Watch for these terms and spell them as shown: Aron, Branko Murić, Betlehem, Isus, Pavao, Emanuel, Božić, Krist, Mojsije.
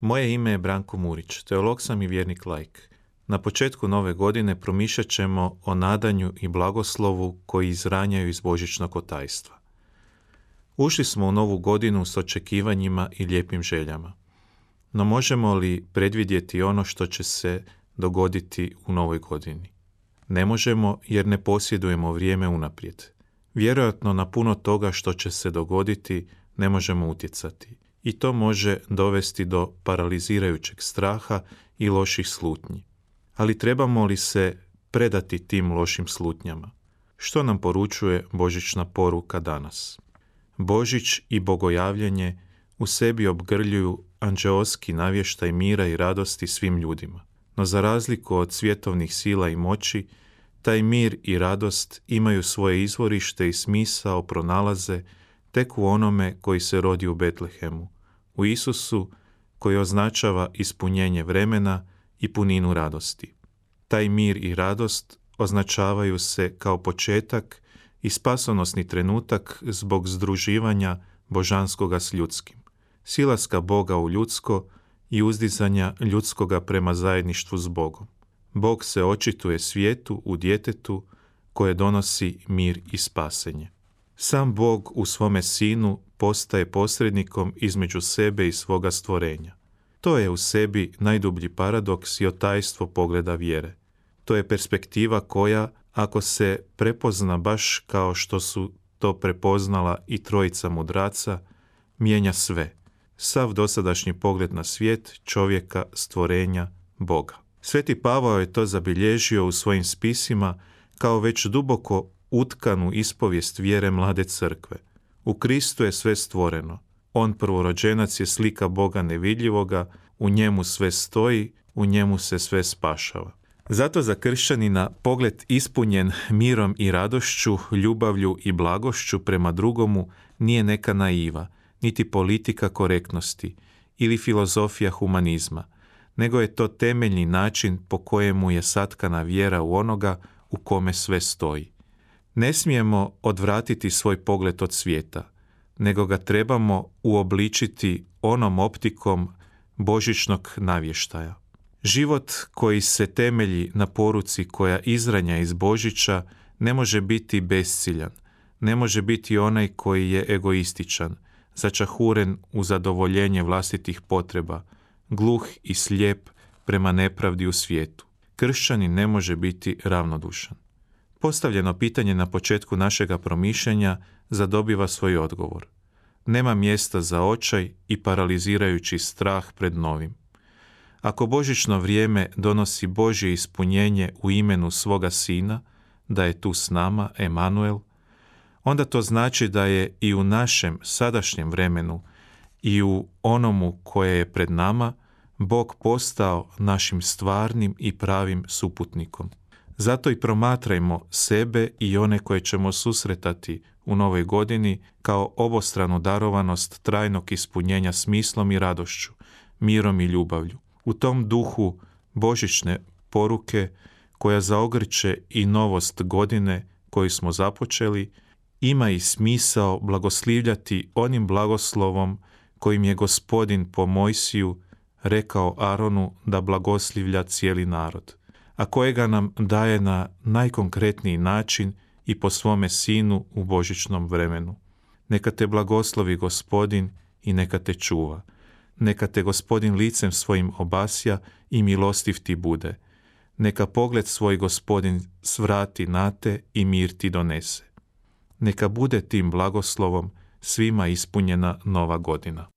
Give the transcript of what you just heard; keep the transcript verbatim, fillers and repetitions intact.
Moje ime je Branko Murić, teolog sam i vjernik laik. Na početku nove godine promišljat ćemo o nadanju i blagoslovu koji izranjaju iz božićnog otajstva. Ušli smo u novu godinu s očekivanjima i lijepim željama. No možemo li predvidjeti ono što će se dogoditi u novoj godini? Ne možemo jer ne posjedujemo vrijeme unaprijed. Vjerojatno na puno toga što će se dogoditi ne možemo utjecati. I to može dovesti do paralizirajućeg straha i loših slutnji. Ali trebamo li se predati tim lošim slutnjama? Što nam poručuje božićna poruka danas? Božić i bogojavljanje u sebi obgrljuju anđeoski navještaj mira i radosti svim ljudima. No za razliku od svjetovnih sila i moći, taj mir i radost imaju svoje izvorište i smisao pronalaze tek u onome koji se rodi u Betlehemu, u Isusu koji označava ispunjenje vremena i puninu radosti. Taj mir i radost označavaju se kao početak i spasonosni trenutak zbog združivanja božanskoga s ljudskim, silaska Boga u ljudsko i uzdizanja ljudskoga prema zajedništvu s Bogom. Bog se očituje svijetu u djetetu koje donosi mir i spasenje. Sam Bog u svome Sinu postaje posrednikom između sebe i svoga stvorenja. To je u sebi najdublji paradoks i otajstvo pogleda vjere. To je perspektiva koja, ako se prepozna baš kao što su to prepoznala i trojica mudraca, mijenja sve. Sav dosadašnji pogled na svijet, čovjeka, stvorenja, Boga. Sveti Pavao je to zabilježio u svojim spisima kao već duboko utkanu ispovijest vjere mlade crkve. U Kristu je sve stvoreno. On prvorođenac je slika Boga nevidljivoga, u njemu sve stoji, u njemu se sve spašava. Zato za kršćanina pogled ispunjen mirom i radošću, ljubavlju i blagošću prema drugomu nije neka naiva, niti politika korektnosti ili filozofija humanizma, nego je to temeljni način po kojemu je satkana vjera u onoga u kome sve stoji. Ne smijemo odvratiti svoj pogled od svijeta, nego ga trebamo uobličiti onom optikom božićnog navještaja. Život koji se temelji na poruci koja izranja iz Božića ne može biti besciljan, ne može biti onaj koji je egoističan, začahuren u zadovoljenje vlastitih potreba, gluh i slijep prema nepravdi u svijetu. Kršćanin ne može biti ravnodušan. Postavljeno pitanje na početku našega promišljanja zadobiva svoj odgovor. Nema mjesta za očaj i paralizirajući strah pred novim. Ako božićno vrijeme donosi Božje ispunjenje u imenu svoga Sina, da je tu s nama, Emanuel, onda to znači da je i u našem sadašnjem vremenu i u onomu koje je pred nama Bog postao našim stvarnim i pravim suputnikom. Zato i promatrajmo sebe i one koje ćemo susretati u novoj godini kao obostranu darovanost trajnog ispunjenja smislom i radošću, mirom i ljubavlju. U tom duhu božićne poruke koja zaogrće i novost godine koju smo započeli, ima i smisao blagoslivljati onim blagoslovom kojim je Gospodin po Mojsiju rekao Aronu da blagoslivlja cijeli narod, a kojega nam daje na najkonkretniji način i po svome Sinu u božićnom vremenu. Neka te blagoslovi Gospodin i neka te čuva. Neka te Gospodin licem svojim obasja i milostiv ti bude. Neka pogled svoj Gospodin svrati na te i mir ti donese. Neka bude tim blagoslovom svima ispunjena nova godina.